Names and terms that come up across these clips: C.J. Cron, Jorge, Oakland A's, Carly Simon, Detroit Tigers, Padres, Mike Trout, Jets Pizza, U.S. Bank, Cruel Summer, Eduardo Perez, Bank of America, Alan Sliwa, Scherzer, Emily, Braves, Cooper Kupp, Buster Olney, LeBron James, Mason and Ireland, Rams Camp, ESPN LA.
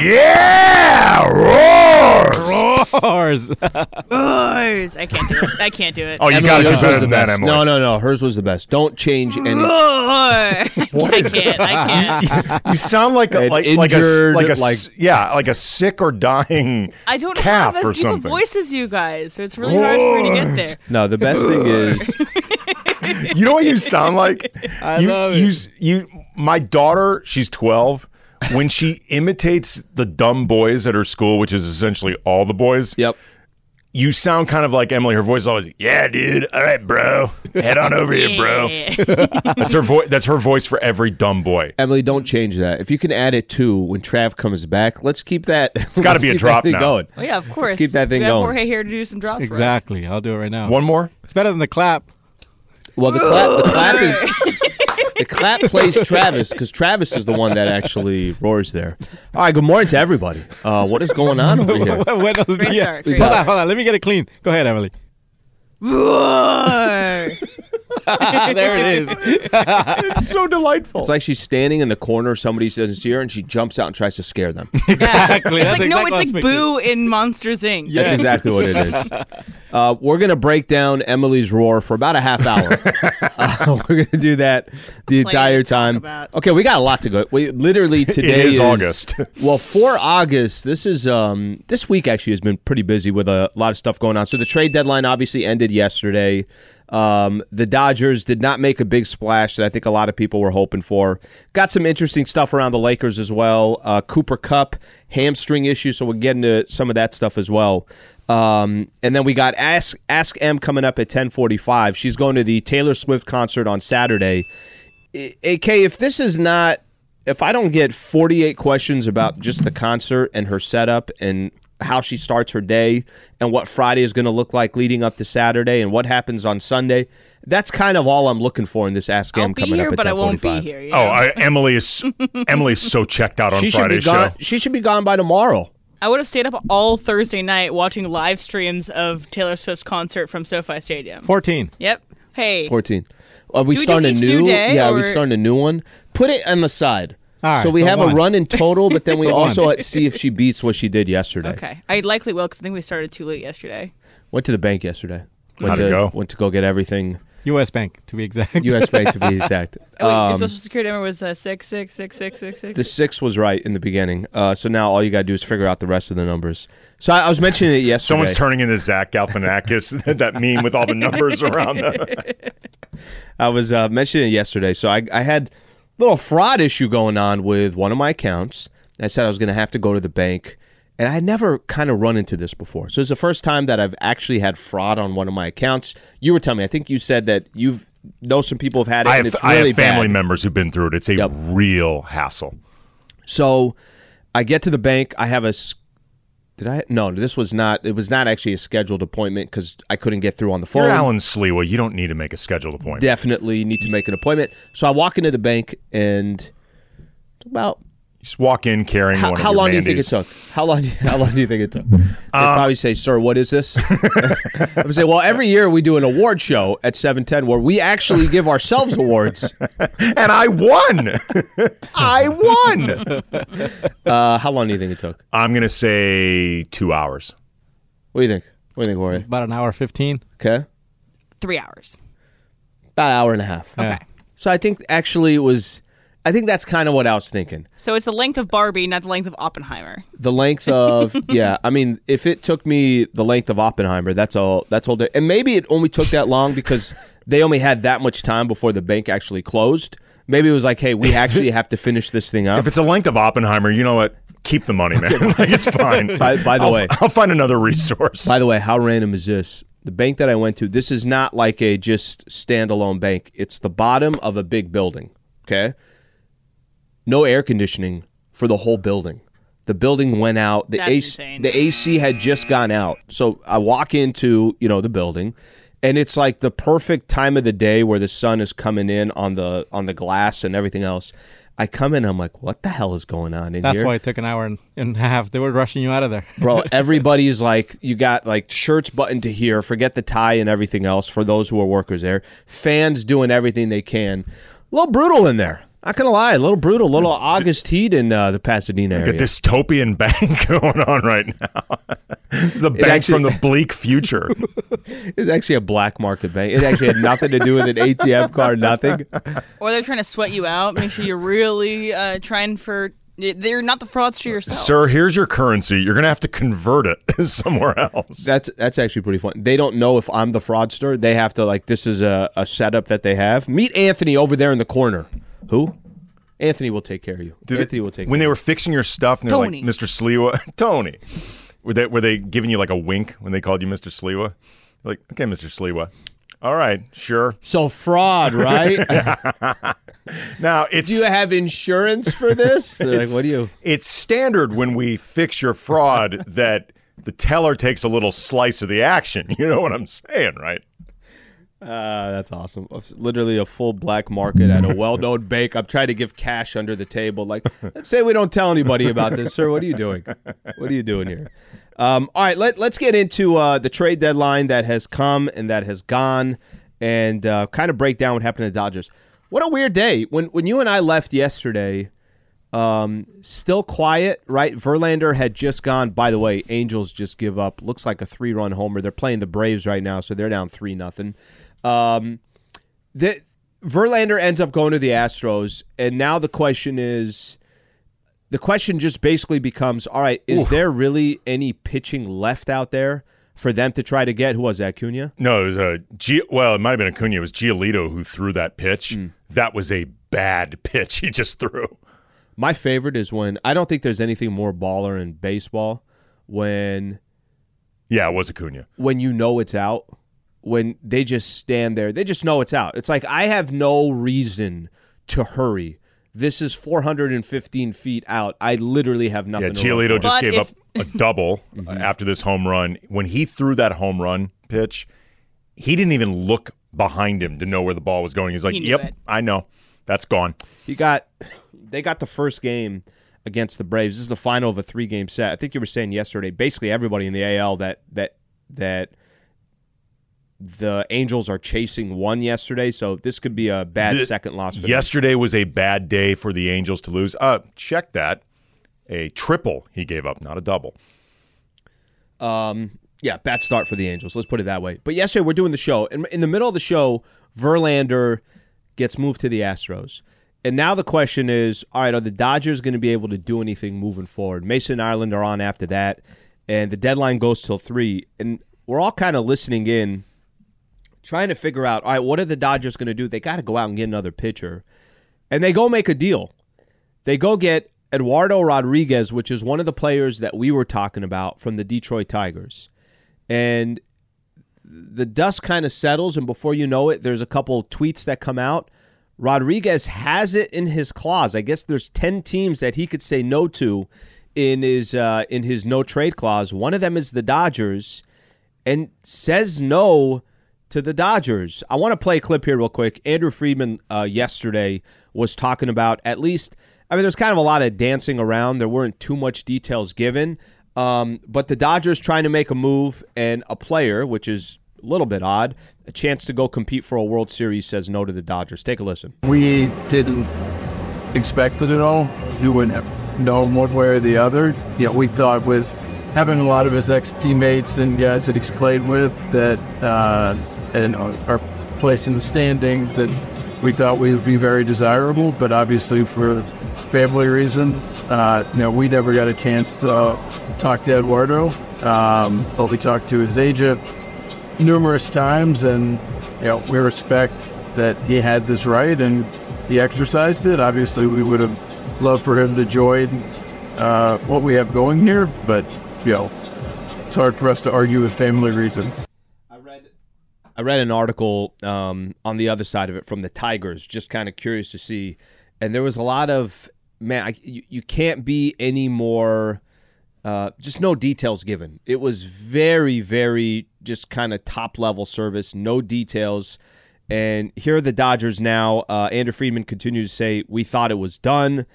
Yeah! Roars! Roars! I can't do it. Oh, you got to do better than that, Emily. No. Hers was the best. Don't change any. Roar! I can't. You sound like a sick or dying calf or something. I don't have as deep a voice as you guys, so it's really hard for me to get there. No, the best thing is... You know what you sound like? I love it. My daughter, she's 12. When she imitates the dumb boys at her school, which is essentially all the boys, yep, you sound kind of like Emily. Her voice is always, yeah, dude, all right, bro, head on over here, bro. That's her voice for every dumb boy. Emily, don't change that. If you can add it to when Trav comes back, let's keep that. It's got to be a drop now. Going. Well, yeah, of course. Let's keep that thing going. We have Jorge here to do some drops for us. Exactly. I'll do it right now. One more? It's better than the clap. Well, the clap is... The clap plays Travis, because Travis is the one that actually roars there. All right, good morning to everybody. What is going on over here? Hold on, let me get it clean. Go ahead, Emily. Roar! There it is. It's so delightful. It's like she's standing in the corner, somebody doesn't see her, and she jumps out and tries to scare them. Exactly. It's like Boo in Monsters, Inc. Yes. That's exactly what it is. We're going to break down Emily's roar for about a half hour. We're going to do that the entire time. Okay, we got a lot to go. Literally today is August. Well, for August, this week actually has been pretty busy with a lot of stuff going on. So the trade deadline obviously ended yesterday. The Dodgers did not make a big splash that I think a lot of people were hoping for. Got some interesting stuff around the Lakers as well. Cooper Kupp, hamstring issue, so we'll get into some of that stuff as well. And then we got Ask Em coming up at 10:45. She's going to the Taylor Swift concert on Saturday. AK, if I don't get 48 questions about just the concert and her setup and how she starts her day and what Friday is going to look like leading up to Saturday and what happens on Sunday. That's kind of all I'm looking for in this Ask Em coming up at 10:45. I'll be here, but I won't be here. You know? Emily is so checked out on Friday's show. She should be gone by tomorrow. I would have stayed up all Thursday night watching live streams of Taylor Swift's concert from SoFi Stadium. 14. Yep. Hey. 14. Are we starting a new? Yeah, we're starting a new one. Put it on the side. Right, so we have a run in total, but then we also see if she beats what she did yesterday. Okay. I likely will because I think we started too late yesterday. Went to the bank yesterday. Went to go get everything. U.S. Bank, to be exact. Your social security number was 66666. The 6 was right in the beginning. So now all you got to do is figure out the rest of the numbers. So I was mentioning it yesterday. Someone's turning into Zach Galifianakis, that meme with all the numbers around them. I was mentioning it yesterday. So I had... little fraud issue going on with one of my accounts. I said I was going to have to go to the bank, and I had never kind of run into this before. So it's the first time that I've actually had fraud on one of my accounts. You were telling me, I think you said that you know some people have had it, and it's really bad. I have family members who've been through it. It's a real hassle. So I get to the bank. I have a... It was not actually a scheduled appointment because I couldn't get through on the phone. You're Alan Sliwa. You don't need to make a scheduled appointment. Definitely need to make an appointment. So I walk into the bank and just walk in carrying one of your Mandy's. How long do you think it took? I'd probably say, sir, what is this? I would say, well, every year we do an award show at 710 where we actually give ourselves awards. And I won. How long do you think it took? I'm going to say 2 hours. What do you think? What do you think, Jorge? About an hour 15. Okay. 3 hours. About an hour and a half. Okay. Yeah. So I think actually it was... I think that's kind of what I was thinking. So it's the length of Barbie, not the length of Oppenheimer. The length of, yeah. I mean, if it took me the length of Oppenheimer, that's all day. And maybe it only took that long because they only had that much time before the bank actually closed. Maybe it was like, hey, we actually have to finish this thing up. If it's the length of Oppenheimer, you know what? Keep the money, man. Like, it's fine. By the way, I'll find another resource. By the way, how random is this? The bank that I went to, this is not like a just standalone bank. It's the bottom of a big building, okay? No air conditioning for the whole building. The building went out. The AC had just gone out. So I walk into, the building, and it's like the perfect time of the day where the sun is coming in on the glass and everything else. I come in, I'm like, what the hell is going on in here? That's why it took an hour and a half. They were rushing you out of there. Bro, everybody's like, you got like shirts buttoned to here, forget the tie and everything else for those who are workers there. Fans doing everything they can. A little brutal in there. Not going to lie, a little brutal, a little August heat in the Pasadena area. Like a dystopian bank going on right now. It's the bank from the bleak future. It's actually a black market bank. It actually had nothing to do with an ATM card, nothing. Or they're trying to sweat you out, make sure you're really trying for... They're not the fraudster yourself. Sir, here's your currency. You're going to have to convert it somewhere else. That's actually pretty fun. They don't know if I'm the fraudster. They have to, like, this is a setup that they have. Meet Anthony over there in the corner. Who? Anthony will take care of you. When they were fixing your stuff and they're like, Mr. Sliwa. Tony. Were they giving you like a wink when they called you Mr. Sliwa? Like, okay, Mr. Sliwa. All right, sure. So fraud, right? Now it's. Do you have insurance for this? They're like, what do you? It's standard when we fix your fraud that the teller takes a little slice of the action. You know what I'm saying, right? That's awesome. It's literally a full black market at a well-known bank. I'm trying to give cash under the table. Like, let's say we don't tell anybody about this, sir. What are you doing? What are you doing here? All right, let's get into the trade deadline that has come and that has gone and kind of break down what happened to the Dodgers. What a weird day. When you and I left yesterday, still quiet, right? Verlander had just gone. By the way, Angels just give up. Looks like a 3-run homer. They're playing the Braves right now, so they're down 3-0. Verlander ends up going to the Astros, and now the question just basically becomes, all right, is there really any pitching left out there for them to try to get? Who was that, Acuna? No, it was it might have been Acuna. It was Giolito who threw that pitch. That was a bad pitch he just threw. My favorite is when, I don't think there's anything more baller in baseball, when... Yeah, it was Acuna. When you know it's out. When they just stand there, they just know it's out. It's like, I have no reason to hurry. This is 415 feet out. I literally have nothing to do. Yeah, Giolito just gave up a double after this home run. When he threw that home run pitch, he didn't even look behind him to know where the ball was going. He's like, yep, I know. That's gone. They got the first game against the Braves. This is the final of a 3-game set. I think you were saying yesterday, basically everybody in the AL that the Angels are chasing won yesterday, so this could be a bad second loss for them. Yesterday was a bad day for the Angels to lose. Check that. A triple he gave up, not a double. Yeah, bad start for the Angels. Let's put it that way. But yesterday we're doing the show, and in the middle of the show, Verlander gets moved to the Astros. And now the question is, all right, are the Dodgers going to be able to do anything moving forward? Mason and Ireland are on after that, and the deadline goes till 3. And we're all kind of listening in, trying to figure out, all right, what are the Dodgers going to do? They got to go out and get another pitcher. And they go make a deal. They go get Eduardo Rodriguez, which is one of the players that we were talking about from the Detroit Tigers. And the dust kind of settles, and before you know it, there's a couple tweets that come out. Rodriguez has it in his clause. I guess there's 10 teams that he could say no to in his no-trade clause. One of them is the Dodgers, and says no to the Dodgers. I want to play a clip here real quick. Andrew Friedman yesterday was talking about, at least, I mean, there's kind of a lot of dancing around. There weren't too much details given, but the Dodgers trying to make a move, and a player, which is a little bit odd, a chance to go compete for a World Series, says no to the Dodgers. Take a listen. We didn't expect it at all. You wouldn't know one way or the other. Yeah, we thought with having a lot of his ex-teammates and guys that he's played with that and our place in the standings, that we thought would be very desirable, but obviously for family reasons, we never got a chance to talk to Eduardo. But we talked to his agent numerous times, and we respect that he had this right and he exercised it. Obviously, we would have loved for him to join what we have going here, but it's hard for us to argue with family reasons. I read an article on the other side of it from the Tigers, just kind of curious to see. And there was a lot of, you can't be any more, just no details given. It was very, very just kind of top-level service, no details. And here are the Dodgers now. Andrew Friedman continues to say, we thought it was done,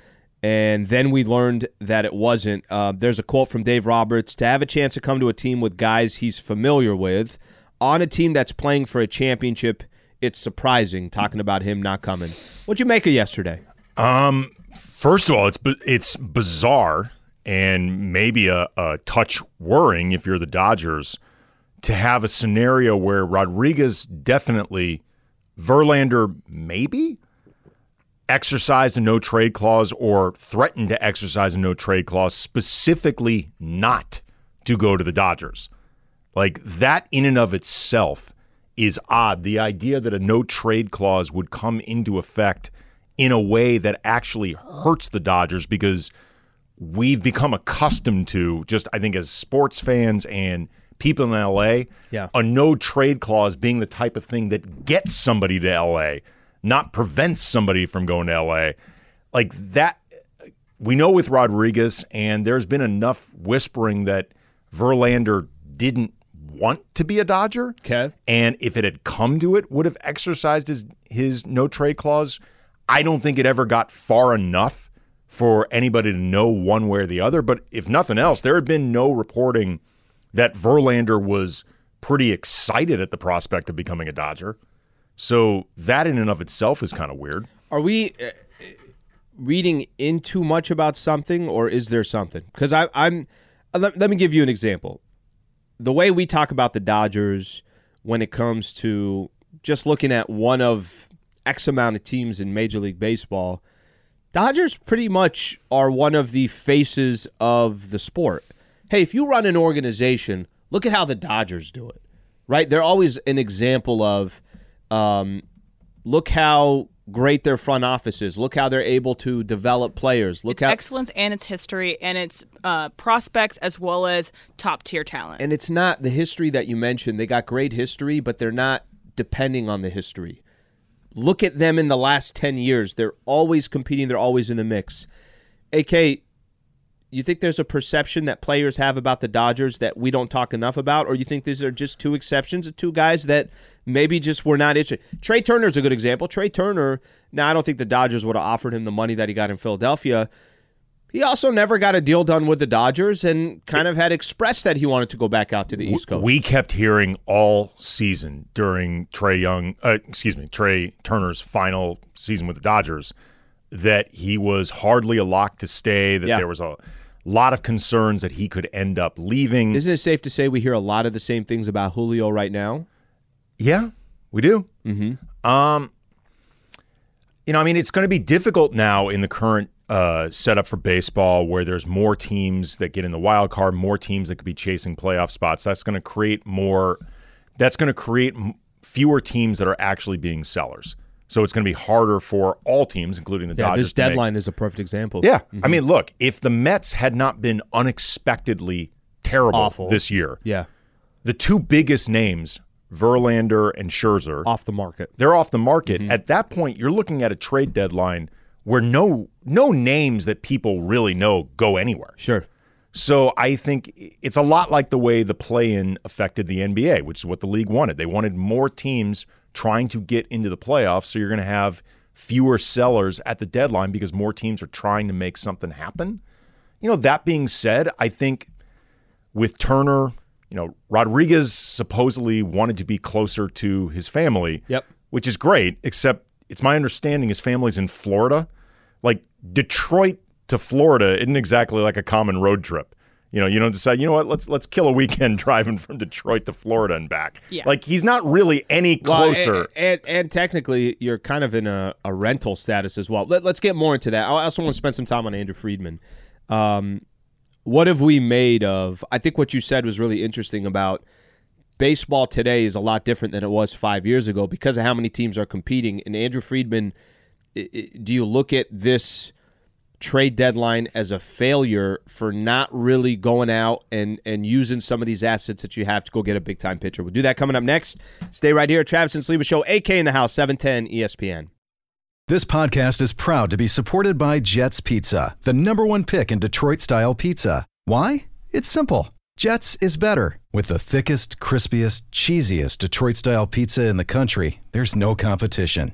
and then we learned that it wasn't. There's a quote from Dave Roberts, to have a chance to come to a team with guys he's familiar with, on a team that's playing for a championship, it's surprising, talking about him not coming. What'd you make of yesterday? First of all, it's bizarre and maybe a touch worrying if you're the Dodgers to have a scenario where Rodriguez definitely, Verlander maybe, exercised a no-trade clause or threatened to exercise a no-trade clause specifically not to go to the Dodgers. Like, that in and of itself is odd. The idea that a no-trade clause would come into effect in a way that actually hurts the Dodgers, because we've become accustomed to, just I think as sports fans and people in L.A., a no-trade clause being the type of thing that gets somebody to L.A., not prevents somebody from going to L.A. Like that, we know with Rodriguez, and there's been enough whispering that Verlander didn't want to be a Dodger, and if it had come to it, would have exercised his no-trade clause. I don't think it ever got far enough for anybody to know one way or the other, but if nothing else, there had been no reporting that Verlander was pretty excited at the prospect of becoming a Dodger. So that in and of itself is kind of weird. Are we reading in too much about something, or is there something? Because let me give you an example. The way we talk about the Dodgers when it comes to just looking at one of X amount of teams in Major League Baseball, Dodgers pretty much are one of the faces of the sport. Hey, if you run an organization, look at how the Dodgers do it, right? They're always an example of look how great their front office is. Look how they're able to develop players. Look, it's excellence and its history and its prospects as well as top-tier talent. And it's not the history that you mentioned. They got great history, but they're not depending on the history. Look at them in the last 10 years. They're always competing. They're always in the mix. AK, you think there's a perception that players have about the Dodgers that we don't talk enough about, or you think these are just two exceptions of two guys that maybe just were not itching? Trey Turner's a good example. Trey Turner, now I don't think the Dodgers would have offered him the money that he got in Philadelphia. He also never got a deal done with the Dodgers and kind of had expressed that he wanted to go back out to the East Coast. We kept hearing all season during Trey Turner's final season with the Dodgers that he was hardly a lock to stay, that there was a lot of concerns that he could end up leaving. Isn't it safe to say we hear a lot of the same things about Julio right now? Yeah, we do. Mm-hmm. It's going to be difficult now in the current setup for baseball where there's more teams that get in the wild card, more teams that could be chasing playoff spots. That's going to create fewer teams that are actually being sellers. So it's going to be harder for all teams, including the Dodgers. This deadline is a perfect example. Yeah. Mm-hmm. I mean, look, if the Mets had not been unexpectedly terrible this year, the two biggest names, Verlander and Scherzer, off the market. They're off the market. Mm-hmm. At that point, you're looking at a trade deadline where no names that people really know go anywhere. Sure. So I think it's a lot like the way the play-in affected the NBA, which is what the league wanted. They wanted more teams trying to get into the playoffs, so you're going to have fewer sellers at the deadline because more teams are trying to make something happen. That being said, I think with Turner, Rodriguez supposedly wanted to be closer to his family, which is great, except it's my understanding his family's in Florida. Like, Detroit to Florida isn't exactly like a common road trip. You know, you don't decide, you know what, let's kill a weekend driving from Detroit to Florida and back. Yeah. Like, he's not really any closer. Well, and technically, you're kind of in a rental status as well. Let's get more into that. I also want to spend some time on Andrew Friedman. What have we made of? I think what you said was really interesting about baseball today is a lot different than it was 5 years ago because of how many teams are competing. And Andrew Friedman, do you look at this trade deadline as a failure for not really going out and using some of these assets that you have to go get a big-time pitcher? We'll do that coming up next. Stay right here. Travis and Sliwa Show, AK in the house, 710 ESPN. This podcast is proud to be supported by Jets Pizza, the #1 pick in Detroit-style pizza. Why? It's simple. Jets is better. With the thickest, crispiest, cheesiest Detroit-style pizza in the country, there's no competition.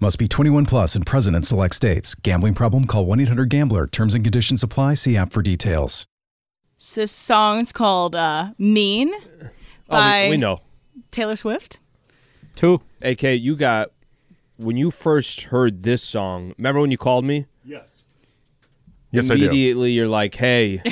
Must be 21 plus and present in select states. Gambling problem? Call 1-800-GAMBLER. Terms and conditions apply. See app for details. This song's called "Mean" by we know Taylor Swift. AK, you got when you first heard this song. Remember when you called me? Yes. Yes, I do. Immediately, you're like, "Hey."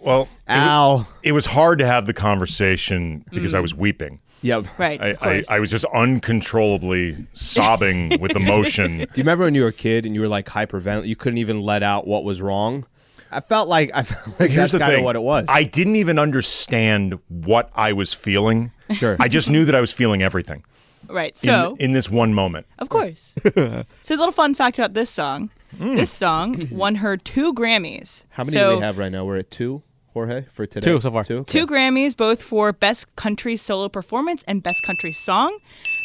Well, Al, it was hard to have the conversation because I was weeping. Yeah, right. I was just uncontrollably sobbing with emotion. Do you remember when you were a kid and you were like hyperventilating? You couldn't even let out what was wrong. I felt like that's kind of what it was. I didn't even understand what I was feeling. Sure, I just knew that I was feeling everything. Right. So in this one moment, of course. So a little fun fact about this song. This song won her 2 Grammys. How many do they have right now? We're at 2. Jorge, for today. 2 so far. 2, okay. 2 Grammys, both for Best Country Solo Performance and Best Country Song.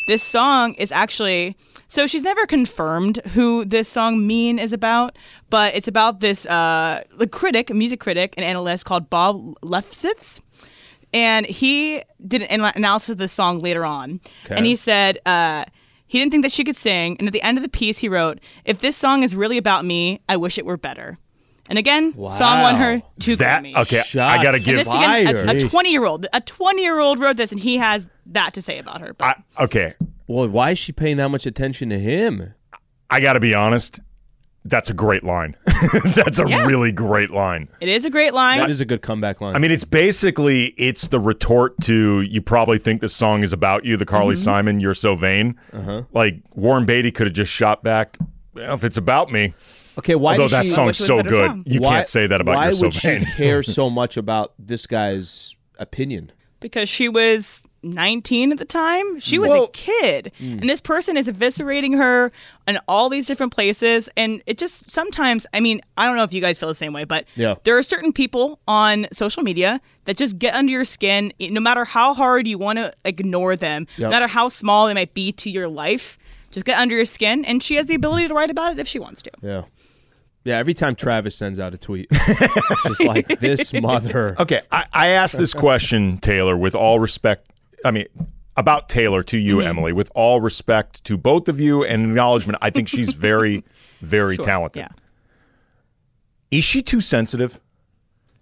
This song is actually, so she's never confirmed who this song "Mean" is about, but it's about this music critic and analyst called Bob Lefsitz. And he did an analysis of the song later on. Okay. And he said he didn't think that she could sing. And at the end of the piece, he wrote, "If this song is really about me, I wish it were better." And again, song won her 2 Grammys. Okay, shots. I got to give this again, a 20-year-old. A 20-year-old wrote this, and he has that to say about her. But. Okay. Well, why is she paying that much attention to him? I got to be honest. That's a great line. That's a really great line. It is a great line. That is a good comeback line. I mean, it's the retort to "You probably think this song is about you," the Carly Simon, "You're so vain." Uh-huh. Like, Warren Beatty could have just shot back, "Well, if it's about me." Okay, why? Although that song's so good, you can't say that about yourself. Why would she care so much about this guy's opinion? Because she was 19 at the time. She was a kid, and this person is eviscerating her in all these different places. And it just sometimes, I mean, I don't know if you guys feel the same way, but there are certain people on social media that just get under your skin, no matter how hard you want to ignore them, no matter how small they might be to your life. Just get under your skin, and she has the ability to write about it if she wants to. Yeah. Yeah, every time Travis sends out a tweet, it's just like, this mother. Okay, I asked this question, Taylor, with all respect. I mean, about Taylor to you, Emily, with all respect to both of you and acknowledgement. I think she's very, very talented. Yeah. Is she too sensitive?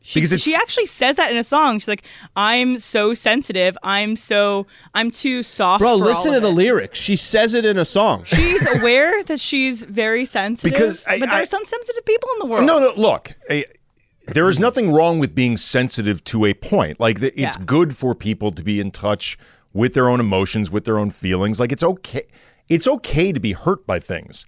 She actually says that in a song. She's like, "I'm so sensitive. I'm too soft." Bro, listen to the lyrics. She says it in a song. She's aware that she's very sensitive. But there are some sensitive people in the world. No, look, there is nothing wrong with being sensitive to a point. Like, it's good for people to be in touch with their own emotions, with their own feelings. Like, it's okay. It's okay to be hurt by things.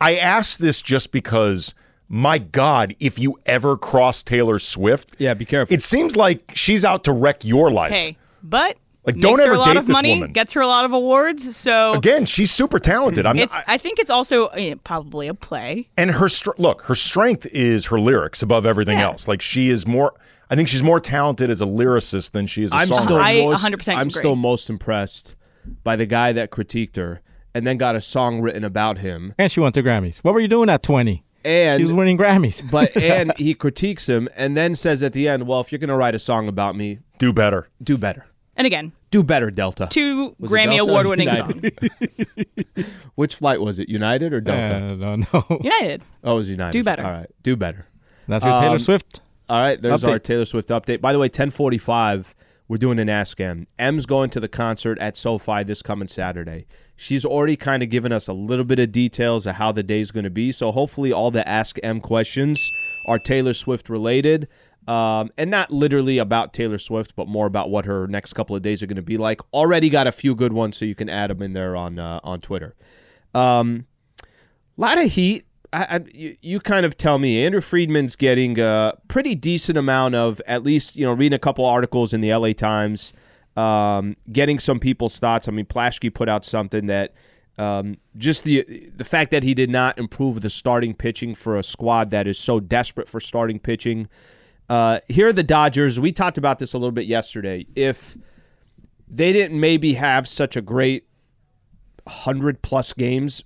I ask this just because, my God, if you ever cross Taylor Swift, be careful. It seems like she's out to wreck your life. Hey, but Like, don't ever date this woman. Makes her a lot of money, gets her a lot of awards. So again, she's super talented. I think it's also probably a play. And her strength is her lyrics above everything else. Like, she is more. I think she's more talented as a lyricist than she is a songwriter. I'm still most impressed by the guy that critiqued her and then got a song written about him. And she won two Grammys. What were you doing at 20? And she was winning Grammys. And he critiques him and then says at the end, well, if you're going to write a song about me, do better. Do better. And again, do better, Delta. Two Grammy award-winning songs. Which flight was it? United or Delta? No. United. Oh, it was United. Do better. All right. Do better. That's your Taylor Swift. All right. There's our Taylor Swift update. By the way, 10:45, we're doing an Ask Em. Em's going to the concert at SoFi this coming Saturday. She's already kind of given us a little bit of details of how the day's going to be. So hopefully all the Ask Em questions are Taylor Swift related. And not literally about Taylor Swift, but more about what her next couple of days are going to be like. Already got a few good ones, so you can add them in there on Twitter. Lot of heat. You kind of tell me. Andrew Friedman's getting a pretty decent amount of, at least, reading a couple articles in the LA Times, getting some people's thoughts. I mean, Plaschke put out something that just the fact that he did not improve the starting pitching for a squad that is so desperate for starting pitching. Here are the Dodgers. We talked about this a little bit yesterday. If they didn't maybe have such a great 100-plus games,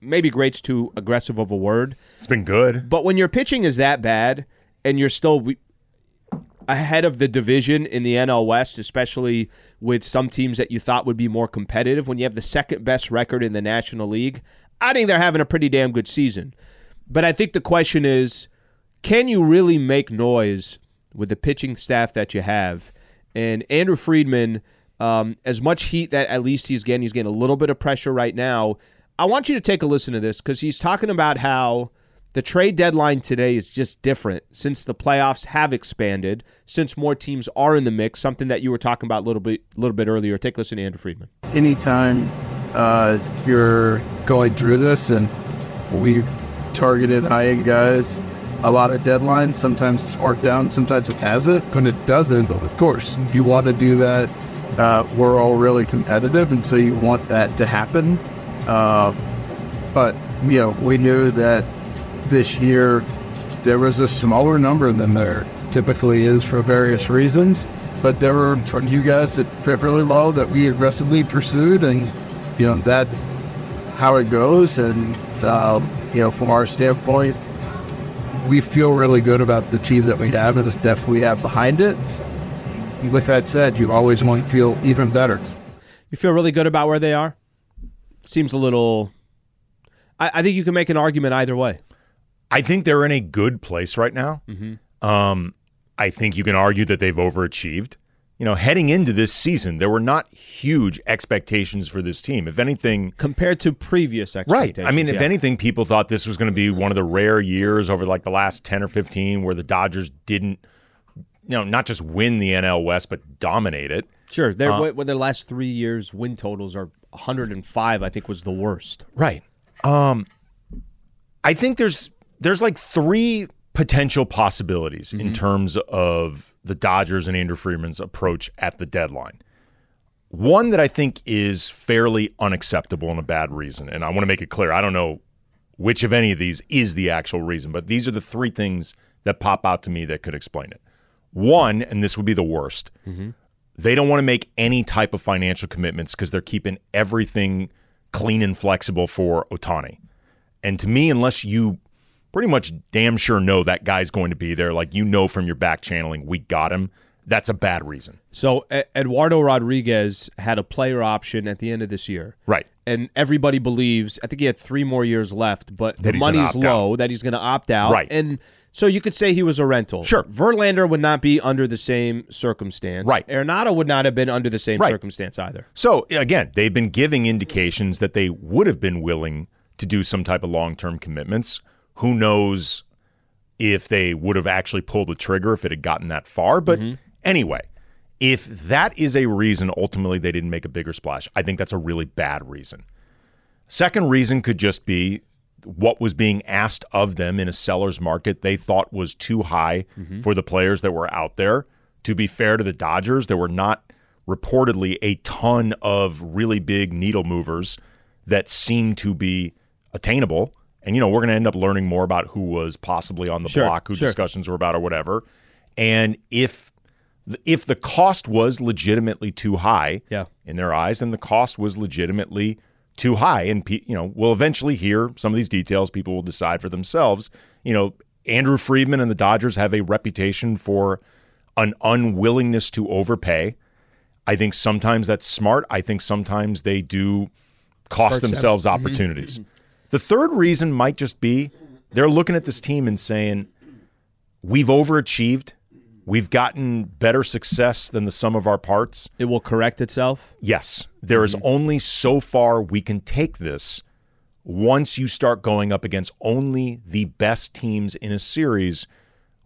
maybe great's too aggressive of a word. It's been good. But when your pitching is that bad and you're still ahead of the division in the NL West, especially with some teams that you thought would be more competitive, when you have the second-best record in the National League, I think they're having a pretty damn good season. But I think the question is, can you really make noise with the pitching staff that you have? And Andrew Friedman, as much heat that at least he's getting a little bit of pressure right now. I want you to take a listen to this because he's talking about how the trade deadline today is just different since the playoffs have expanded, since more teams are in the mix, something that you were talking about a little bit earlier. Take a listen to Andrew Friedman. Anytime you're going through this, and we've targeted IA guys, a lot of deadlines, sometimes it's marked down, sometimes it hasn't, when it doesn't, but of course, if you want to do that, we're all really competitive, and so you want that to happen. But, we knew that this year there was a smaller number than there typically is for various reasons, but there were a few guys that fit really low that we aggressively pursued, and, that's how it goes, and, from our standpoint, we feel really good about the team that we have and the stuff we have behind it. With that said, you always want to feel even better. You feel really good about where they are? Seems a little... I think you can make an argument either way. I think they're in a good place right now. Mm-hmm. I think you can argue that they've overachieved. Heading into this season, there were not huge expectations for this team. If anything... Compared to previous expectations. Right. I mean, if anything, people thought this was going to be one of the rare years over like the last 10 or 15 where the Dodgers didn't, not just win the NL West, but dominate it. Sure. Their last 3 years' win totals are 105, I think, was the worst. Right. I think there's like three potential possibilities in terms of the Dodgers and Andrew Friedman's approach at the deadline. One that I think is fairly unacceptable and a bad reason, and I want to make it clear, I don't know which of any of these is the actual reason, but these are the three things that pop out to me that could explain it. One, and this would be the worst, they don't want to make any type of financial commitments because they're keeping everything clean and flexible for Ohtani. And to me, unless you pretty much damn sure know that guy's going to be there, like from your back channeling, we got him, that's a bad reason. So Eduardo Rodriguez had a player option at the end of this year. Right. And everybody believes, I think he had 3 more years left, but the money's low, that he's going to opt out. Right. And so you could say he was a rental. Sure. Verlander would not be under the same circumstance. Right. Arenado would not have been under the same circumstance either. So, again, they've been giving indications that they would have been willing to do some type of long-term commitments. Who knows if they would have actually pulled the trigger if it had gotten that far, but... Anyway, if that is a reason ultimately they didn't make a bigger splash, I think that's a really bad reason. Second reason could just be what was being asked of them in a seller's market they thought was too high for the players that were out there. To be fair to the Dodgers, there were not reportedly a ton of really big needle movers that seem to be attainable. And, you know, we're going to end up learning more about who was possibly on the block, who discussions were about or whatever. And if the cost was legitimately too high in their eyes, then the cost was legitimately too high. And, you know, we'll eventually hear some of these details. People will decide for themselves. You know, Andrew Friedman and the Dodgers have a reputation for an unwillingness to overpay. I think sometimes that's smart. I think sometimes they do cost themselves opportunities. The third reason might just be they're looking at this team and saying, we've overachieved. We've gotten better success than the sum of our parts. It will correct itself? Yes. There is only so far we can take this once you start going up against only the best teams in a series.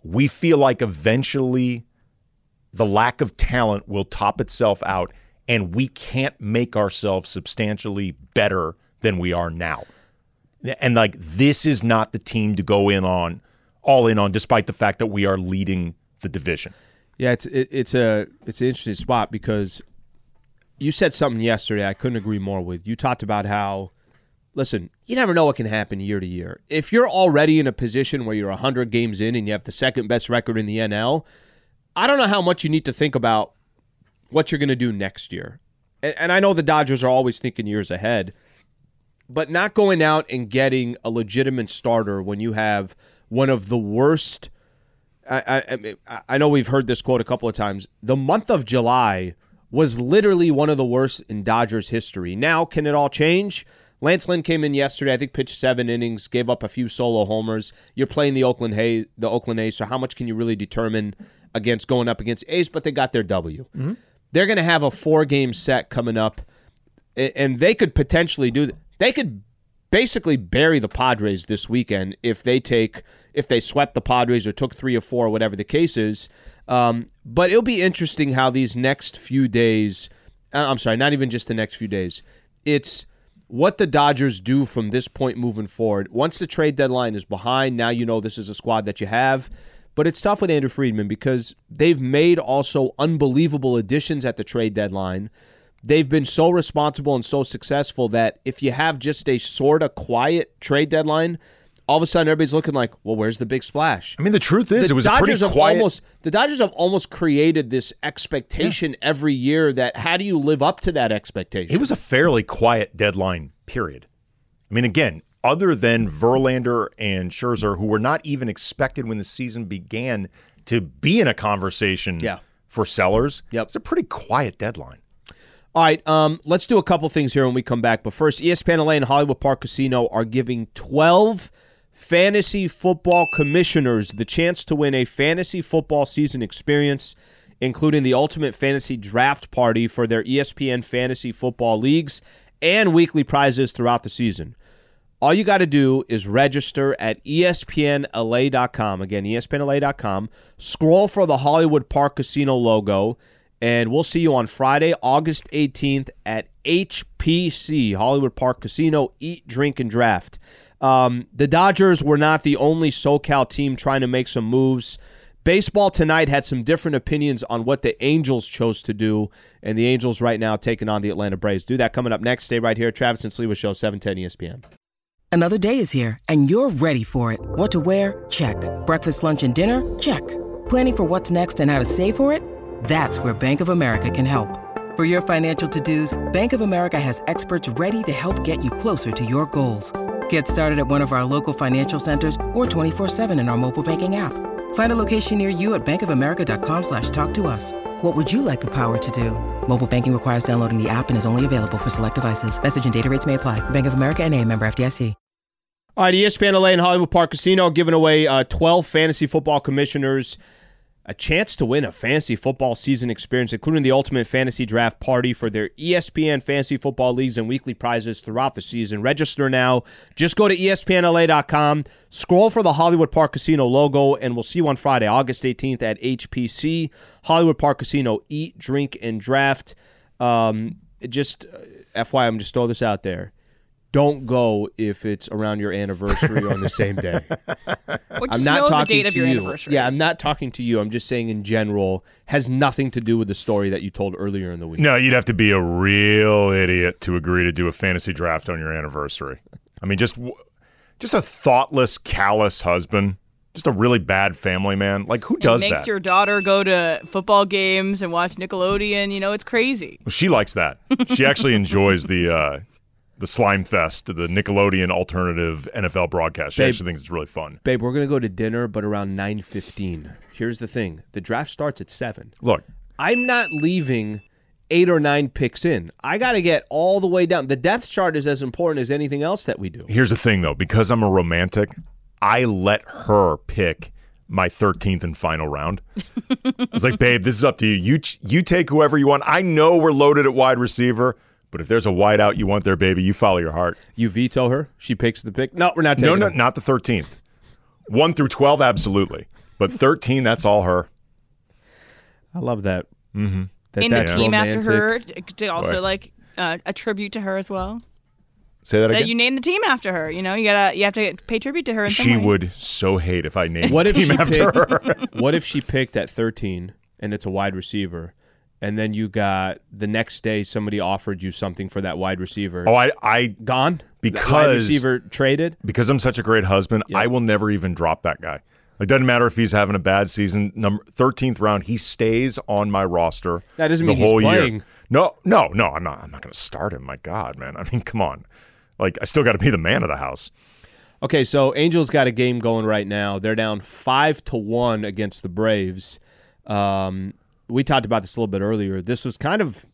We feel like eventually the lack of talent will top itself out, and we can't make ourselves substantially better than we are now. And like, this is not the team to go in on, all in on, despite the fact that we are leading the division. Yeah, it's an interesting spot because you said something yesterday I couldn't agree more with. You talked about how, listen, you never know what can happen year to year. If you're already in a position where you're 100 games in and you have the second best record in the NL, I don't know how much you need to think about what you're going to do next year. And I know the Dodgers are always thinking years ahead, but not going out and getting a legitimate starter when you have one of the worst. I know we've heard this quote a couple of times. The month of July was literally one of the worst in Dodgers history. Now, can it all change? Lance Lynn came in yesterday, I think pitched 7 innings, gave up a few solo homers. You're playing the Oakland A's, so how much can you really determine against going up against A's? But they got their W. Mm-hmm. They're going to have a 4-game set coming up, and they could potentially they could basically bury the Padres this weekend if they swept the Padres or took 3 or 4, whatever the case is. But it'll be interesting how these next few days, I'm sorry, not even just the next few days, it's what the Dodgers do from this point moving forward. Once the trade deadline is behind, now you know this is a squad that you have. But it's tough with Andrew Friedman because they've made also unbelievable additions at the trade deadline. They've been so responsible and so successful that if you have just a sort of quiet trade deadline, all of a sudden everybody's looking like, well, where's the big splash? I mean, the truth is it was a pretty quiet. The Dodgers have almost created this expectation every year that how do you live up to that expectation? It was a fairly quiet deadline, period. I mean, again, other than Verlander and Scherzer, who were not even expected when the season began to be in a conversation for sellers, it's a pretty quiet deadline. All right, let's do a couple things here when we come back. But first, ESPN LA and Hollywood Park Casino are giving 12 fantasy football commissioners the chance to win a fantasy football season experience, including the ultimate fantasy draft party for their ESPN fantasy football leagues and weekly prizes throughout the season. All you got to do is register at ESPNLA.com. Again, ESPNLA.com. Scroll for the Hollywood Park Casino logo. And we'll see you on Friday, August 18th at HPC, Hollywood Park Casino. Eat, drink, and draft. The Dodgers were not the only SoCal team trying to make some moves. Baseball tonight had some different opinions on what the Angels chose to do, and the Angels right now taking on the Atlanta Braves. Do that coming up next. Stay right here. Travis and Sliwa Show, 710 ESPN. Another day is here, and you're ready for it. What to wear? Check. Breakfast, lunch, and dinner? Check. Planning for what's next and how to save for it? That's where Bank of America can help. For your financial to-dos, Bank of America has experts ready to help get you closer to your goals. Get started at one of our local financial centers or 24/7 in our mobile banking app. Find a location near you at bankofamerica.com/talktous. What would you like the power to do? Mobile banking requires downloading the app and is only available for select devices. Message and data rates may apply. Bank of America N.A., member FDIC. All right, ESPN LA and Hollywood Park Casino giving away 12 fantasy football commissioners a chance to win a fantasy football season experience, including the ultimate fantasy draft party for their ESPN fantasy football leagues and weekly prizes throughout the season. Register now. Just go to ESPNLA.com, scroll for the Hollywood Park Casino logo, and we'll see you on Friday, August 18th at HPC, Hollywood Park Casino. Eat, drink, and draft. Just FYI, I'm just throwing this out there. Don't go if it's around your anniversary on the same day. I'm not talking to you. Yeah, I'm not talking to you. I'm just saying in general, has nothing to do with the story that you told earlier in the week. No, you'd have to be a real idiot to agree to do a fantasy draft on your anniversary. I mean, just a thoughtless, callous husband. Just a really bad family man. Like, who does that? Makes your daughter go to football games and watch Nickelodeon. You know, it's crazy. Well, she likes that. She actually enjoys the Slime Fest, the Nickelodeon alternative NFL broadcast. She actually thinks it's really fun. Babe, we're going to go to dinner, but around 9:15. Here's the thing. The draft starts at 7. Look. I'm not leaving 8 or 9 picks in. I got to get all the way down. The depth chart is as important as anything else that we do. Here's the thing, though. Because I'm a romantic, I let her pick my 13th and final round. I was like, babe, this is up to you. You take whoever you want. I know we're loaded at wide receiver. But if there's a wideout you want there, baby, you follow your heart. You veto her? She picks the pick? No, we're not taking her. No, not the 13th. 1 through 12, absolutely. But 13, that's all her. I love that. Mm-hmm. The team romantic. After her, to also a tribute to her as well. Say that again? You name the team after her. You know, you have to pay tribute to her in some way. She would so hate if I named the team after her. What if she picked at 13 and it's a wide receiver? And then you got the next day somebody offered you something for that wide receiver. Oh, I gone? Because the wide receiver traded? Because I'm such a great husband, yeah. I will never even drop that guy. It doesn't matter if he's having a bad season. 13th round, he stays on my roster. That doesn't mean he's playing. Year. No, I'm not going to start him. My God, man. I mean, come on. Like, I still got to be the man of the house. Okay, so Angels got a game going right now. They're down 5-1 against the Braves. We talked about this a little bit earlier. This was kind of,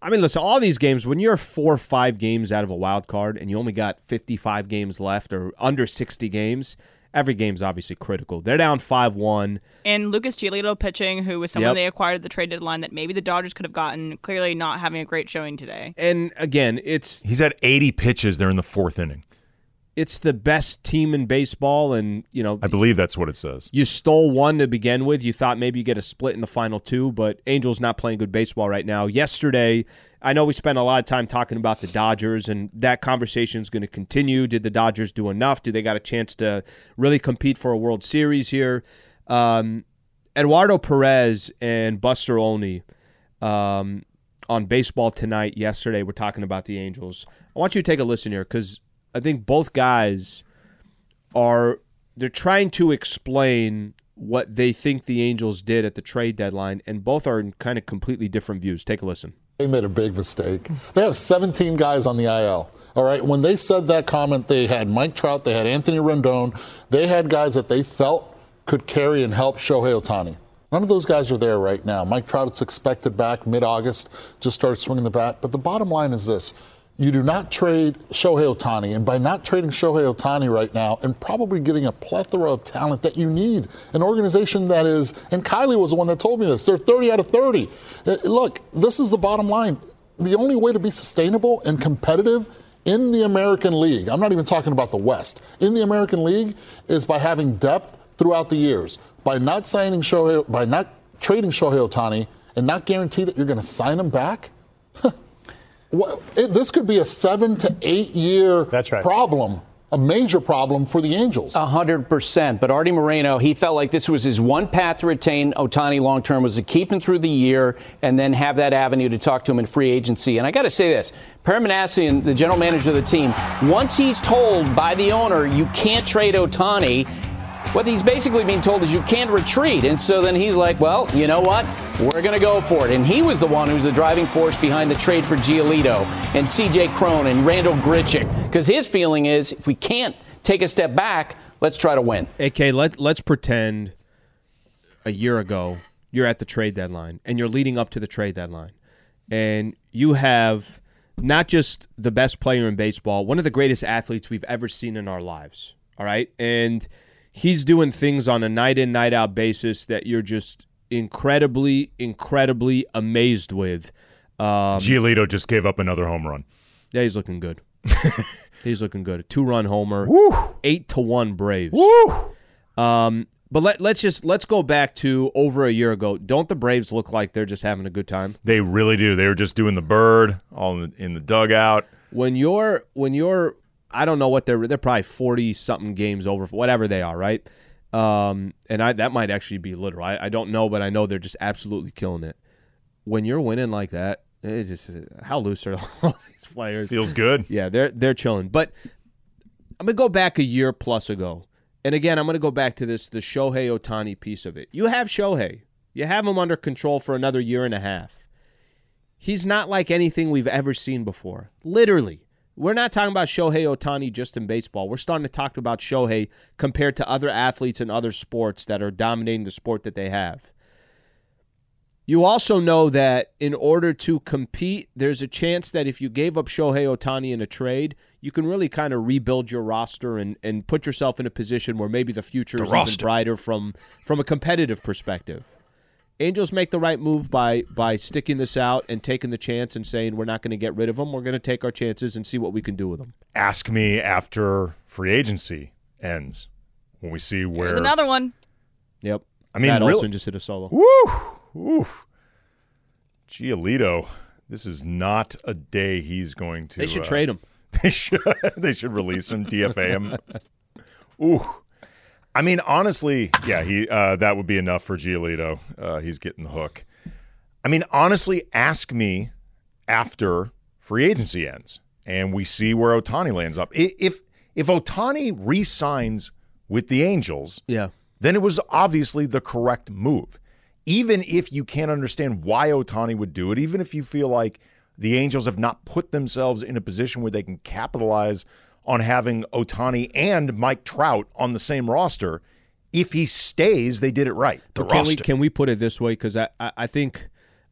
I mean, listen, all these games, when you're 4 or 5 games out of a wild card and you only got 55 games left or under 60 games, every game's obviously critical. They're down 5-1. And Lucas Giolito pitching, who was someone they acquired at the trade deadline that maybe the Dodgers could have gotten, clearly not having a great showing today. And again, he's had 80 pitches there in the 4th inning. It's the best team in baseball, and I believe that's what it says. You stole 1 to begin with. You thought maybe you get a split in the final 2, but Angels not playing good baseball right now. Yesterday, I know we spent a lot of time talking about the Dodgers, and that conversation is going to continue. Did the Dodgers do enough? Do they got a chance to really compete for a World Series here? Eduardo Perez and Buster Olney on Baseball Tonight yesterday were talking about the Angels. I want you to take a listen here because I think both guys they're trying to explain what they think the Angels did at the trade deadline, and both are in kind of completely different views. Take a listen. They made a big mistake. They have 17 guys on the IL. All right, when they said that comment, they had Mike Trout, they had Anthony Rendon, they had guys that they felt could carry and help Shohei Ohtani. None of those guys are there right now. Mike Trout is expected back mid-August, just start swinging the bat. But the bottom line is this. You do not trade Shohei Ohtani, and by not trading Shohei Ohtani right now and probably getting a plethora of talent that you need, an organization that is, and Kylie was the one that told me this, they're 30 out of 30. Look, this is the bottom line. The only way to be sustainable and competitive in the American League, I'm not even talking about the West, in the American League is by having depth throughout the years. By not signing Shohei, by not trading Shohei Ohtani and not guarantee that you're going to sign him back, this could be a 7 to 8 year problem, a major problem for the Angels. 100%. But Artie Moreno, he felt like this was his one path to retain Ohtani long term was to keep him through the year and then have that avenue to talk to him in free agency. And I got to say this, Permanassian, the general manager of the team, once he's told by the owner you can't trade Ohtani, what he's basically being told is you can't retreat. And so then he's like, well, you know what? We're going to go for it. And he was the one who was the driving force behind the trade for Giolito and C.J. Cron and Randall Grichuk. Because his feeling is if we can't take a step back, let's try to win. A.K., let's pretend a year ago you're at the trade deadline and you're leading up to the trade deadline. And you have not just the best player in baseball, one of the greatest athletes we've ever seen in our lives. All right? And he's doing things on a night-in, night-out basis that you're just incredibly, incredibly amazed with. Giolito just gave up another home run. Yeah, he's looking good. He's looking good. A 2-run homer. Woo! 8-1 Braves. Woo! But let's go back to over a year ago. Don't the Braves look like they're just having a good time? They really do. They were just doing the bird all in the dugout. When you're I don't know what they're probably 40-something games over, whatever they are, right? That might actually be literal. I don't know, but I know they're just absolutely killing it. When you're winning like that, it just how loose are all these players? Feels good. Yeah, they're chilling. But I'm going to go back a year plus ago. And again, I'm going to go back to the Shohei Ohtani piece of it. You have Shohei. You have him under control for another year and a half. He's not like anything we've ever seen before. Literally. We're not talking about Shohei Ohtani just in baseball. We're starting to talk about Shohei compared to other athletes in other sports that are dominating the sport that they have. You also know that in order to compete, there's a chance that if you gave up Shohei Ohtani in a trade, you can really kind of rebuild your roster and put yourself in a position where maybe the future is even brighter from a competitive perspective. Angels make the right move by sticking this out and taking the chance and saying we're not going to get rid of them. We're going to take our chances and see what we can do with them. Ask me after free agency ends when we see where. There's another one. Yep. I mean, Matt Olson really just hit a solo. Woo! Giolito, this is not a day he's going to. They should trade him. They should release him, DFA him. Ooh. I mean, honestly, yeah, that would be enough for Giolito. He's getting the hook. I mean, honestly, ask me after free agency ends and we see where Ohtani lands up. If Ohtani re-signs with the Angels, yeah, then it was obviously the correct move. Even if you can't understand why Ohtani would do it, even if you feel like the Angels have not put themselves in a position where they can capitalize on having Ohtani and Mike Trout on the same roster, if he stays, they did it right. Can we put it this way? Because I think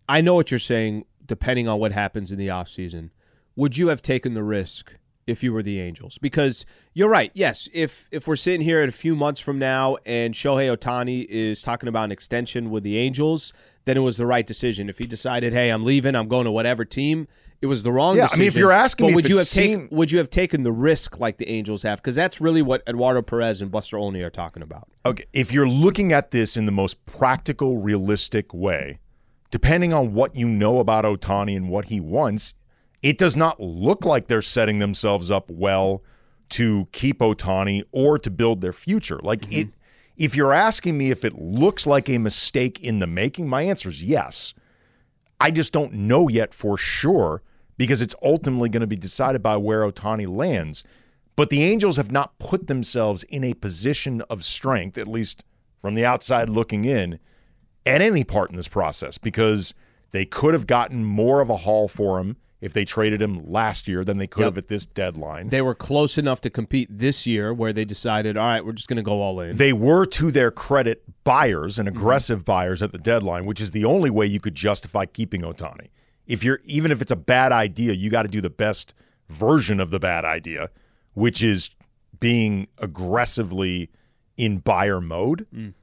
I know what you're saying, depending on what happens in the offseason. Would you have taken the risk if you were the Angels? Because you're right. Yes, if we're sitting here at a few months from now and Shohei Ohtani is talking about an extension with the Angels, then it was the right decision. If he decided, hey, I'm leaving, I'm going to whatever team, it was the wrong decision. Yeah, I mean, if you're asking me, would you have taken the risk like the Angels have? Because that's really what Eduardo Perez and Buster Olney are talking about. Okay, if you're looking at this in the most practical, realistic way, depending on what you know about Ohtani and what he wants, it does not look like they're setting themselves up well to keep Ohtani or to build their future. Like, mm-hmm. If you're asking me if it looks like a mistake in the making, my answer is yes. I just don't know yet for sure because it's ultimately going to be decided by where Ohtani lands. But the Angels have not put themselves in a position of strength, at least from the outside looking in, at any part in this process because they could have gotten more of a haul for him if they traded him last year than they could have at this deadline. They were close enough to compete this year where they decided, all right, we're just going to go all in. They were, to their credit, buyers and aggressive buyers at the deadline, which is the only way you could justify keeping Ohtani. Even if it's a bad idea, you got to do the best version of the bad idea, which is being aggressively in buyer mode. Mm.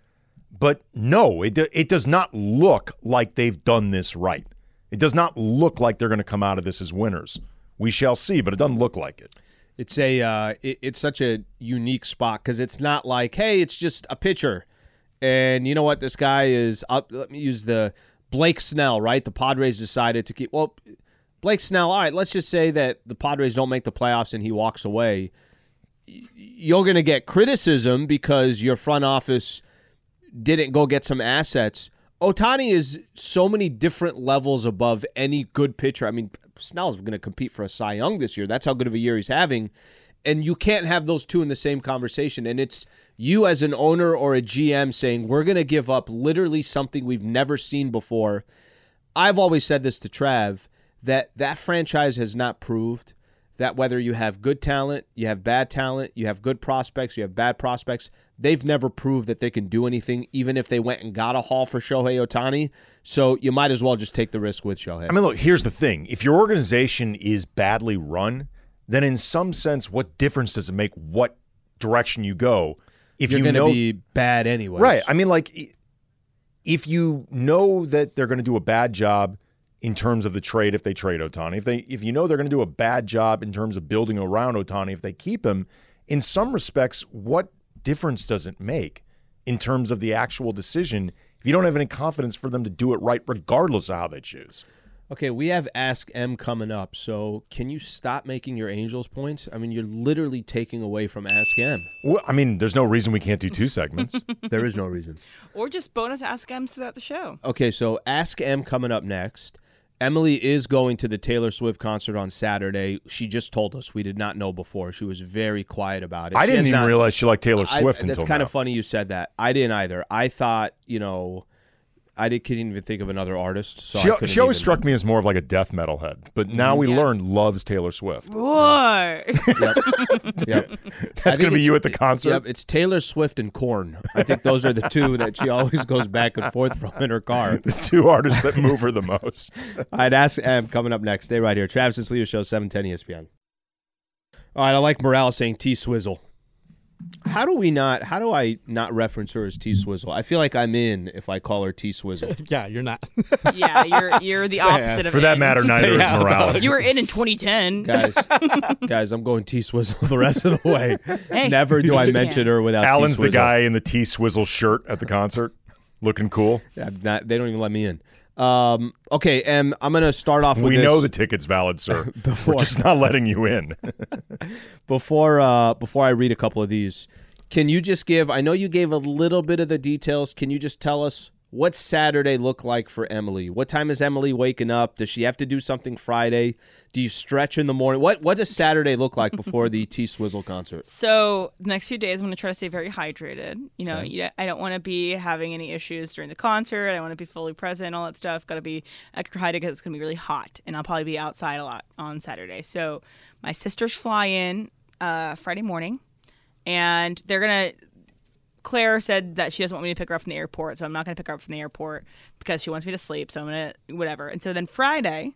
But no, it does not look like they've done this right. It does not look like they're going to come out of this as winners. We shall see, but it doesn't look like it. It's it's such a unique spot because it's not like, hey, it's just a pitcher. And you know what? This guy is, let me use the Blake Snell, right? The Padres decided to keep, well, Blake Snell, all right, let's just say that the Padres don't make the playoffs and he walks away. You're going to get criticism because your front office didn't go get some assets. Ohtani is so many different levels above any good pitcher. I mean, Snell's going to compete for a Cy Young this year. That's how good of a year he's having. And you can't have those two in the same conversation. And it's you as an owner or a GM saying, we're going to give up literally something we've never seen before. I've always said this to Trav, that franchise has not proved that whether you have good talent, you have bad talent, you have good prospects, you have bad prospects, they've never proved that they can do anything, even if they went and got a haul for Shohei Ohtani. So you might as well just take the risk with Shohei. I mean, look, here's the thing. If your organization is badly run, then in some sense, what difference does it make what direction you go? If you're going to be bad anyway. Right. I mean, like, if you know that they're going to do a bad job in terms of the trade if they trade Ohtani, if you know they're going to do a bad job in terms of building around Ohtani if they keep him, in some respects, what difference does it make in terms of the actual decision if you don't have any confidence for them to do it right regardless of how they choose? Okay, we have Ask M coming up, so can you stop making your Angels points? I mean, you're literally taking away from Ask M. Well, I mean, there's no reason we can't do two segments. There is no reason. Or just bonus Ask M's throughout the show. Okay, so Ask M coming up next. Emily is going to the Taylor Swift concert on Saturday. She just told us. We did not know before. She was very quiet about it. I didn't even realize she liked Taylor Swift until now. That's kind of funny you said that. I didn't either. I thought, you know... I couldn't even think of another artist. So she always struck me as more of like a death metal head, but now we learn loves Taylor Swift. Roar! Yep. Yep. That's going to be you at the concert? Yep, it's Taylor Swift and Korn. I think those are the two that she always goes back and forth from in her car. The two artists that move her the most. All right, Ask Em coming up next. Stay right here. Travis and Sliwa Show, 710 ESPN. All right, I like Morales saying T-Swizzle. How do I not reference her as T-Swizzle? I feel like I'm in if I call her T-Swizzle. Yeah, you're not. Yeah, you're the opposite of for in. That matter, neither is Morales. You were in 2010. Guys, I'm going T-Swizzle the rest of the way. Hey, never do I mention her without T-Swizzle. Alan's the guy in the T-Swizzle shirt at the concert, looking cool. They don't even let me in. Okay, and I'm going to start off with this. We know the ticket's valid, sir. We're just not letting you in. Before I read a couple of these, can you just give, I know you gave a little bit of the details. Can you just tell us what's Saturday look like for Emily? What time is Emily waking up? Does she have to do something Friday? Do you stretch in the morning? What does Saturday look like before the T-Swizzle concert? So the next few days, I'm going to try to stay very hydrated. You know, I don't want to be having any issues during the concert. I want to be fully present, all that stuff. Got to be extra hydrated because it's going to be really hot, and I'll probably be outside a lot on Saturday. So my sisters fly in Friday morning, and they're going to... Claire said that she doesn't want me to pick her up from the airport, so I'm not going to pick her up from the airport because she wants me to sleep, so I'm going to whatever. And so then Friday,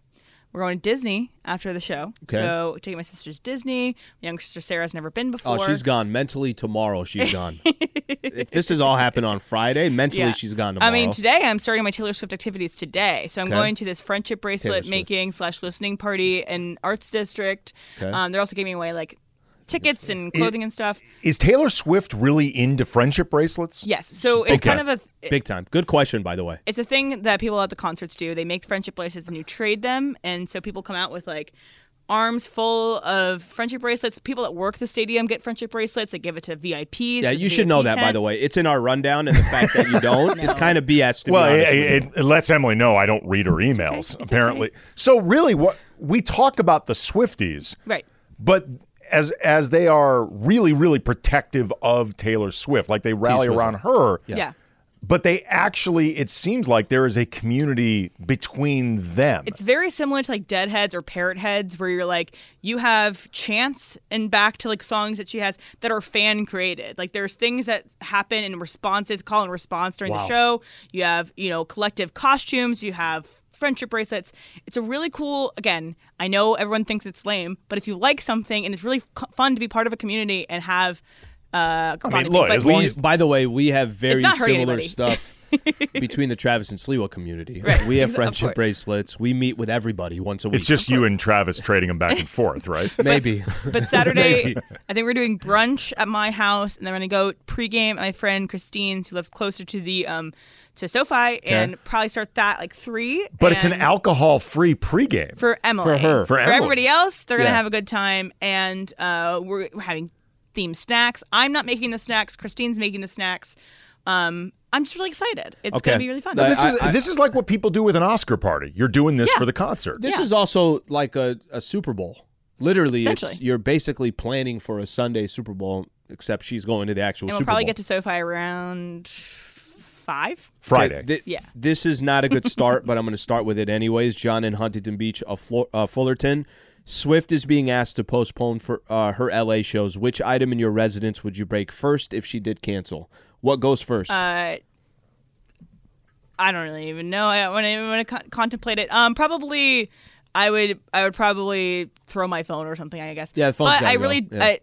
we're going to Disney after the show. Okay. So taking my sister's Disney. My younger sister Sarah's never been before. Oh, she's gone. Mentally, tomorrow she's gone. If this has all happened on Friday, mentally she's gone tomorrow. I mean, today I'm starting my Taylor Swift activities today. So I'm going to this friendship bracelet making / listening party in Arts District. Okay. They're also giving away like tickets and clothing and stuff. Is Taylor Swift really into friendship bracelets? Yes. So it's kind of a... Big time. Good question, by the way. It's a thing that people at the concerts do. They make friendship bracelets and you trade them. And so people come out with like arms full of friendship bracelets. People that work the stadium get friendship bracelets. They give it to VIPs. Yeah, you should know that, by the way. It's in our rundown, and the fact that you don't is kind of BS to me. Well, it lets Emily know I don't read her emails, apparently. Okay. So really, what we talk about the Swifties. Right. But... As they are really, really protective of Taylor Swift. Like, they rally around her. Yeah. But they actually, it seems like there is a community between them. It's very similar to, like, Deadheads or Parrot Heads, where you're, like, you have chants and back to, like, songs that she has that are fan-created. Like, there's things that happen in responses, call and response during the show. You have, you know, collective costumes. You have... friendship bracelets. It's a really cool, again, I know everyone thinks it's lame, but if you like something, and it's really fun to be part of a community and have by the way, we have very similar stuff between the Travis and Sliwa community. Right. We have friendship bracelets. We meet with everybody once a week. It's just you and Travis trading them back and forth, right? Maybe. But Saturday, maybe. I think we're doing brunch at my house, and then we're going to go pregame at my friend Christine's, who lives closer to the to SoFi, and probably start that like 3. But it's an alcohol-free pregame. For Emily. For her. For Emily. Everybody else, they're going to have a good time, and we're having themed snacks. I'm not making the snacks. Christine's making the snacks. I'm just really excited. It's going to be really fun. Now, this is like what people do with an Oscar party. You're doing this for the concert. This is also like a Super Bowl. Literally, you're basically planning for a Sunday Super Bowl, except she's going to the actual Super Bowl. And we'll probably get to SoFi around 5? Friday. Okay, this is not a good start, but I'm going to start with it anyways. John in Huntington Beach, Fullerton. Swift is being asked to postpone for her LA shows. Which item in your residence would you break first if she did cancel? What goes first? I don't really even know. I don't even want to contemplate it. Probably, I would probably throw my phone or something, I guess. Yeah, the phone's gotta go.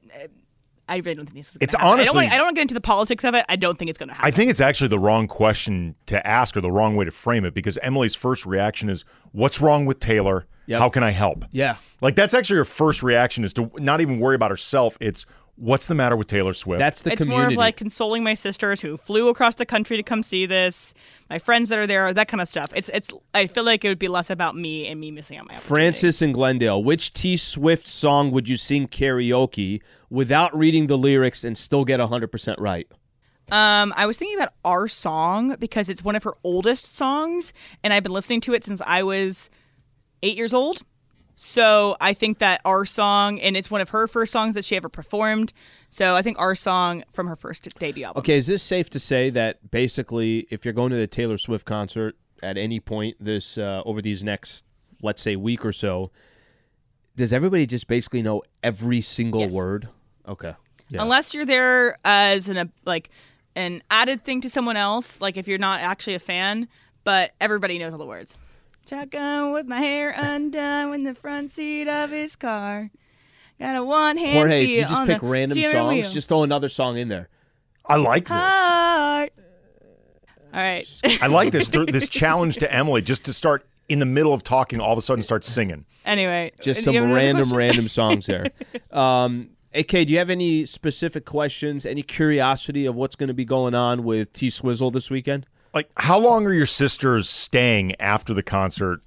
I really don't think this is going to happen. Honestly, I don't want to get into the politics of it. I don't think it's going to happen. I think it's actually the wrong question to ask or the wrong way to frame it, because Emily's first reaction is, what's wrong with Taylor? Yep. How can I help? Yeah. Like, that's actually her first reaction, is to not even worry about herself. It's, What's the matter with Taylor Swift? That's the community. It's more of like consoling my sisters who flew across the country to come see this, my friends that are there, that kind of stuff. It's. I feel like it would be less about me and me missing out my opportunity. Francis in Glendale, which T. Swift song would you sing karaoke without reading the lyrics and still get 100% right? I was thinking about Our Song because it's one of her oldest songs, and I've been listening to it since I was 8 years old. So I think that Our Song, and it's one of her first songs that she ever performed. So I think Our Song from her first debut album. Okay, is this safe to say that basically if you're going to the Taylor Swift concert at any point this over these next, let's say, week or so, does everybody just basically know every single word? Okay. Yeah. Unless you're there as an added thing to someone else, like if you're not actually a fan, but everybody knows all the words. Shotgun with my hair undone in the front seat of his car. Got a one-hand Jorge, if you just pick random songs, wheel. Just throw another song in there. I like Heart. This. All right. I like this challenge to Emily just to start in the middle of talking, all of a sudden start singing. Anyway. Just some random songs there. AK, do you have any specific questions, any curiosity of what's going to be going on with T-Swizzle this weekend? Like, how long are your sisters staying after the concert,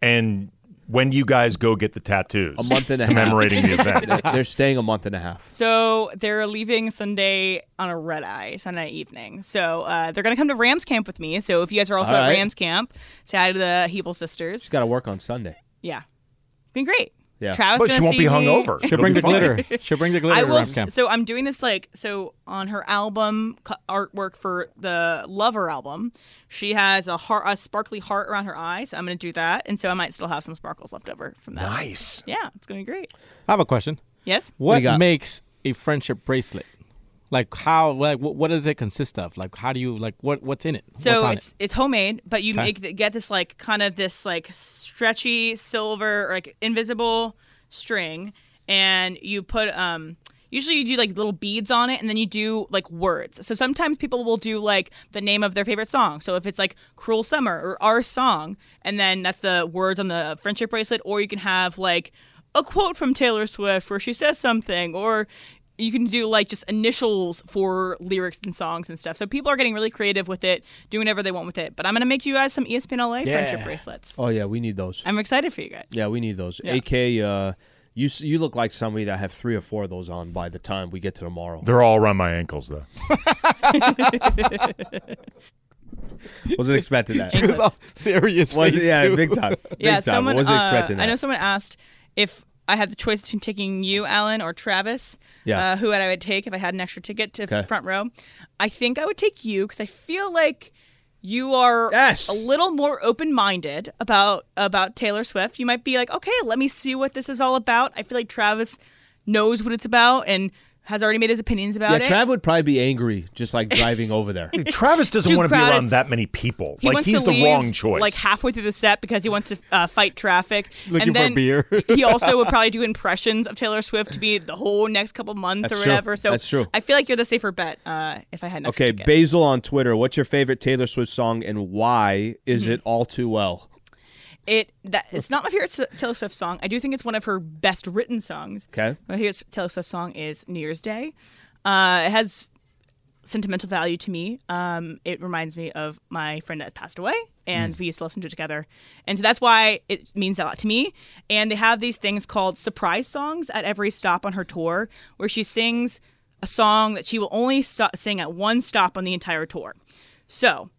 and when do you guys go get the tattoos? A month and a half. Commemorating the event. They're staying a month and a half. So they're leaving Sunday on a red-eye, Sunday evening. So they're going to come to Rams Camp with me. So if you guys are also at Rams Camp, say hi to the Hebel sisters. She's got to work on Sunday. Yeah. It's been great. Yeah. Travis but she won't be hungover. She'll bring the glitter. She'll bring the glitter to Rams Camp. So I'm doing this on her album artwork for the Lover album, she has a sparkly heart around her eye. So I'm going to do that, and so I might still have some sparkles left over from that. Nice. Yeah, it's going to be great. I have a question. Yes. What makes a friendship bracelet? Like how? Like what does it consist of? Like how do you what's in it? So it's homemade, but you get this kind of this stretchy silver invisible string, and you put usually you do little beads on it, and then you do words. So sometimes people will do the name of their favorite song. So if it's Cruel Summer or Our Song, and then that's the words on the friendship bracelet, or you can have a quote from Taylor Swift where she says something, or you can do just initials for lyrics and songs and stuff. So people are getting really creative with it, doing whatever they want with it. But I'm going to make you guys some ESPN LA friendship bracelets. Oh, yeah, we need those. I'm excited for you guys. Yeah, we need those. Yeah. AK, you look like somebody that have 3 or 4 of those on by the time we get to tomorrow. They're all around my ankles, though. Wasn't expecting that. It was all serious. Yeah, big time. Yeah, someone, wasn't expecting that. I know someone asked if I had the choice between taking you, Alan, or Travis, who I would take if I had an extra ticket to front row. I think I would take you because I feel like you are a little more open-minded about Taylor Swift. You might be like, okay, let me see what this is all about. I feel like Travis knows what it's about and has already made his opinions about it. Yeah, Trav would probably be angry just driving over there. Dude, Travis doesn't want to be around that many people. He wants he's to leave, the wrong choice. Halfway through the set because he wants to fight traffic. Looking for a beer. He also would probably do impressions of Taylor Swift to be the whole next couple months or whatever. True. So that's true. I feel like you're the safer bet if I had an extra ticket. Basil on Twitter, what's your favorite Taylor Swift song and why is it All Too Well? It's not my favorite Taylor Swift song. I do think it's one of her best written songs. Okay. My favorite Taylor Swift song is New Year's Day. It has sentimental value to me. It reminds me of my friend that passed away, and we used to listen to it together. And so that's why it means a lot to me. And they have these things called surprise songs at every stop on her tour, where she sings a song that she will only sing at one stop on the entire tour. So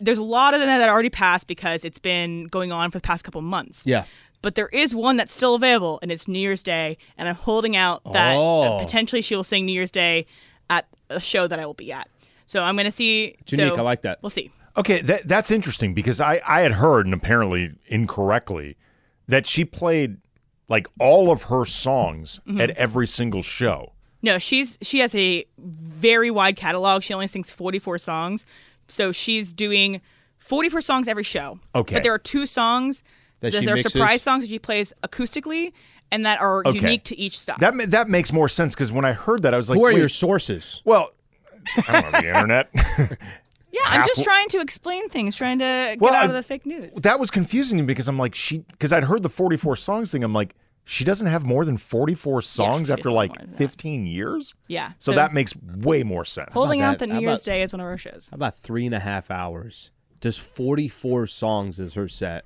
there's a lot of them that already passed because it's been going on for the past couple months. Yeah. But there is one that's still available, and it's New Year's Day, and I'm holding out that potentially she will sing New Year's Day at a show that I will be at. So I'm going to see. It's unique. I like that. We'll see. Okay, that's interesting because I had heard, and apparently incorrectly, that she played all of her songs at every single show. No, she has a very wide catalog. She only sings 44 songs. So she's doing 44 songs every show. Okay. But there are 2 songs that are surprise songs that she plays acoustically and that are unique to each stop. That makes more sense because when I heard that, I was like, who are your sources? Well, I don't know, the internet. Yeah, I'm just trying to explain things, trying to get out of the fake news. That was confusing to me because I'm like, because I'd heard the 44 songs thing. I'm like, she doesn't have more than 44 songs after like 15 years? Yeah. So that makes way more sense. Holding out the New Year's Day is one of her shows. How about 3.5 hours? Just 44 songs is her set.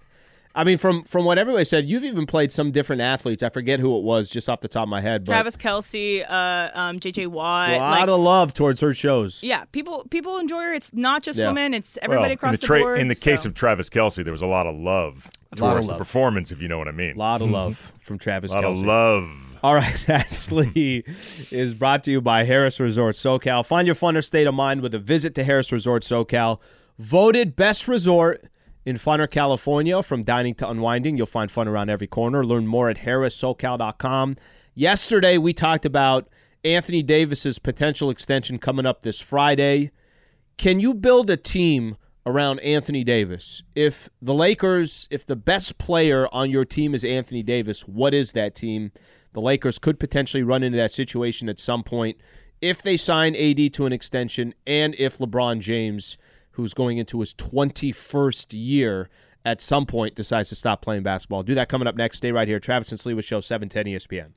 I mean, from what everybody said, you've even played some different athletes. I forget who it was just off the top of my head. But Travis Kelce, J.J. Watt. A lot of love towards her shows. Yeah, people enjoy her. It's not just women. It's everybody across the board. In the case of Travis Kelce, there was a lot of love towards the performance, if you know what I mean. A lot of love from Travis Kelce. A lot of love. All right, Ashley is brought to you by Harris Resort SoCal. Find your funner state of mind with a visit to Harris Resort SoCal. Voted best resort in Funner, California, from dining to unwinding. You'll find fun around every corner. Learn more at harrissocal.com. Yesterday, we talked about Anthony Davis's potential extension coming up this Friday. Can you build a team around Anthony Davis? If the Lakers, if the best player on your team is Anthony Davis, what is that team? The Lakers could potentially run into that situation at some point if they sign AD to an extension and if LeBron James, who's going into his 21st year, at some point decides to stop playing basketball. Do that coming up next. Stay right here. Travis and Sliwa Show, 710 ESPN.